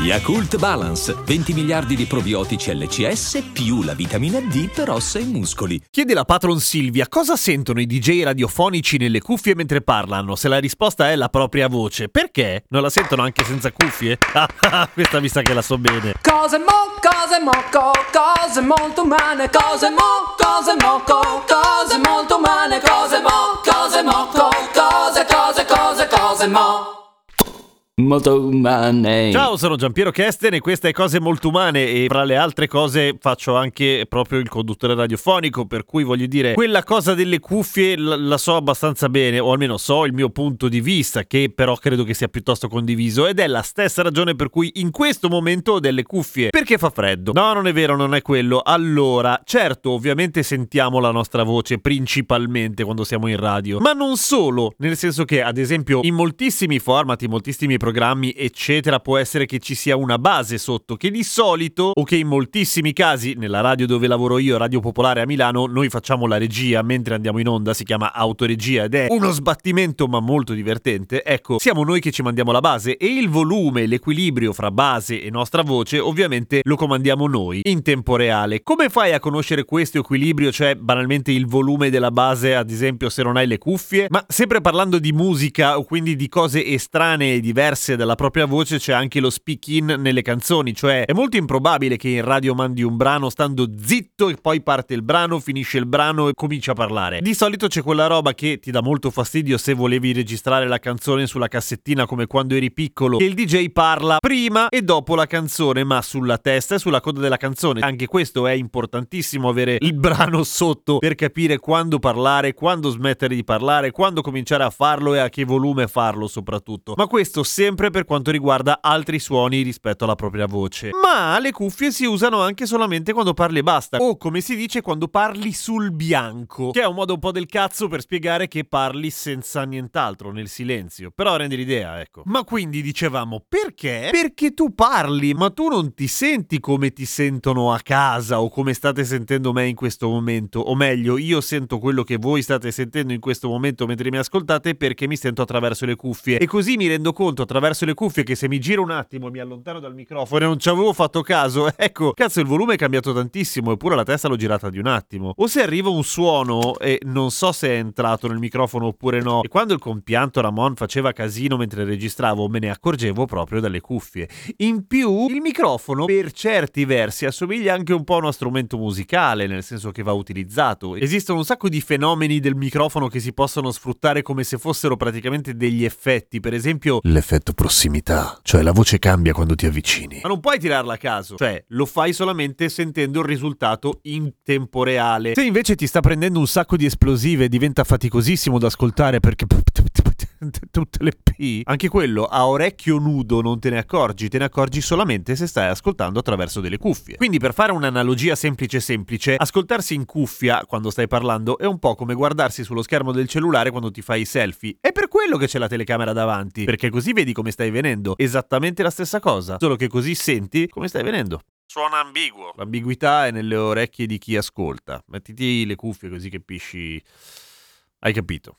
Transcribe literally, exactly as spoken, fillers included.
Yakult Balance, venti miliardi di probiotici L C S più la vitamina D per ossa e muscoli. Chiede la patron Silvia cosa sentono i D J radiofonici nelle cuffie mentre parlano. Se la risposta è la propria voce, perché non la sentono anche senza cuffie? Questa mi sa che la so bene. Cose mo, cose mo, co, cose molto umane. Cose mo, cose mo, co, cose molto umane. Cose mo, cose mo, co, cose, cose, cose, cose mo. Molto umane. Ciao, sono Giampiero Kesten e questa è Cose Molto Umane, e tra le altre cose faccio anche proprio il conduttore radiofonico, per cui voglio dire, quella cosa delle cuffie la, la so abbastanza bene, o almeno so il mio punto di vista, che però credo che sia piuttosto condiviso, ed è la stessa ragione per cui in questo momento ho delle cuffie, perché fa freddo. No, non è vero, non è quello. Allora, certo, ovviamente sentiamo la nostra voce principalmente quando siamo in radio, ma non solo, nel senso che ad esempio in moltissimi format, in moltissimi programmi eccetera, può essere che ci sia una base sotto, che di solito, o che in moltissimi casi, nella radio dove lavoro io, Radio Popolare a Milano, noi facciamo la regia mentre andiamo in onda, si chiama Autoregia ed è uno sbattimento ma molto divertente. Ecco, siamo noi che ci mandiamo la base, e il volume, l'equilibrio fra base e nostra voce ovviamente lo comandiamo noi in tempo reale. Come fai a conoscere questo equilibrio, cioè banalmente il volume della base, ad esempio, se non hai le cuffie? Ma sempre parlando di musica, o quindi di cose estranee e diverse dalla propria voce, c'è anche lo speak in nelle canzoni, cioè è molto improbabile che in radio mandi un brano stando zitto e poi parte il brano, finisce il brano e comincia a parlare. Di solito c'è quella roba che ti dà molto fastidio se volevi registrare la canzone sulla cassettina come quando eri piccolo, che il D J parla prima e dopo la canzone, ma sulla testa e sulla coda della canzone. Anche questo è importantissimo, avere il brano sotto per capire quando parlare, quando smettere di parlare, quando cominciare a farlo e a che volume farlo soprattutto. Ma questo sempre per quanto riguarda altri suoni rispetto alla propria voce. Ma le cuffie si usano anche solamente quando parli e basta, o come si dice, quando parli sul bianco, che è un modo un po' del cazzo per spiegare che parli senza nient'altro, nel silenzio. Però rende l'idea, ecco. Ma quindi dicevamo, perché? Perché tu parli, ma tu non ti senti come ti sentono a casa, o come state sentendo me in questo momento. O meglio, io sento quello che voi state sentendo in questo momento mentre mi ascoltate, perché mi sento attraverso le cuffie. E così mi rendo conto attraverso le cuffie che se mi giro un attimo, mi allontano dal microfono e non ci avevo fatto caso, ecco, cazzo, il volume è cambiato tantissimo, eppure la testa l'ho girata di un attimo. O se arriva un suono e non so se è entrato nel microfono oppure no, e quando il compianto Ramon faceva casino mentre registravo, me ne accorgevo proprio dalle cuffie. In più, il microfono per certi versi assomiglia anche un po' a uno strumento musicale, nel senso che va utilizzato. Esistono un sacco di fenomeni del microfono che si possono sfruttare come se fossero praticamente degli effetti, per esempio l'effetto prossimità, cioè la voce cambia quando ti avvicini, ma non puoi tirarla a caso, cioè lo fai solamente sentendo il risultato in tempo reale. Se invece ti sta prendendo un sacco di esplosive, diventa faticosissimo da ascoltare perché tutte le P, anche quello a orecchio nudo non te ne accorgi, te ne accorgi solamente se stai ascoltando attraverso delle cuffie. Quindi, per fare un'analogia semplice semplice, ascoltarsi in cuffia quando stai parlando è un po' come guardarsi sullo schermo del cellulare quando ti fai i selfie. È per quello che c'è la telecamera davanti, perché così vedi come stai venendo. Esattamente la stessa cosa, solo che così senti come stai venendo. Suona ambiguo. L'ambiguità è nelle orecchie di chi ascolta. Mettiti le cuffie così capisci. Hai capito.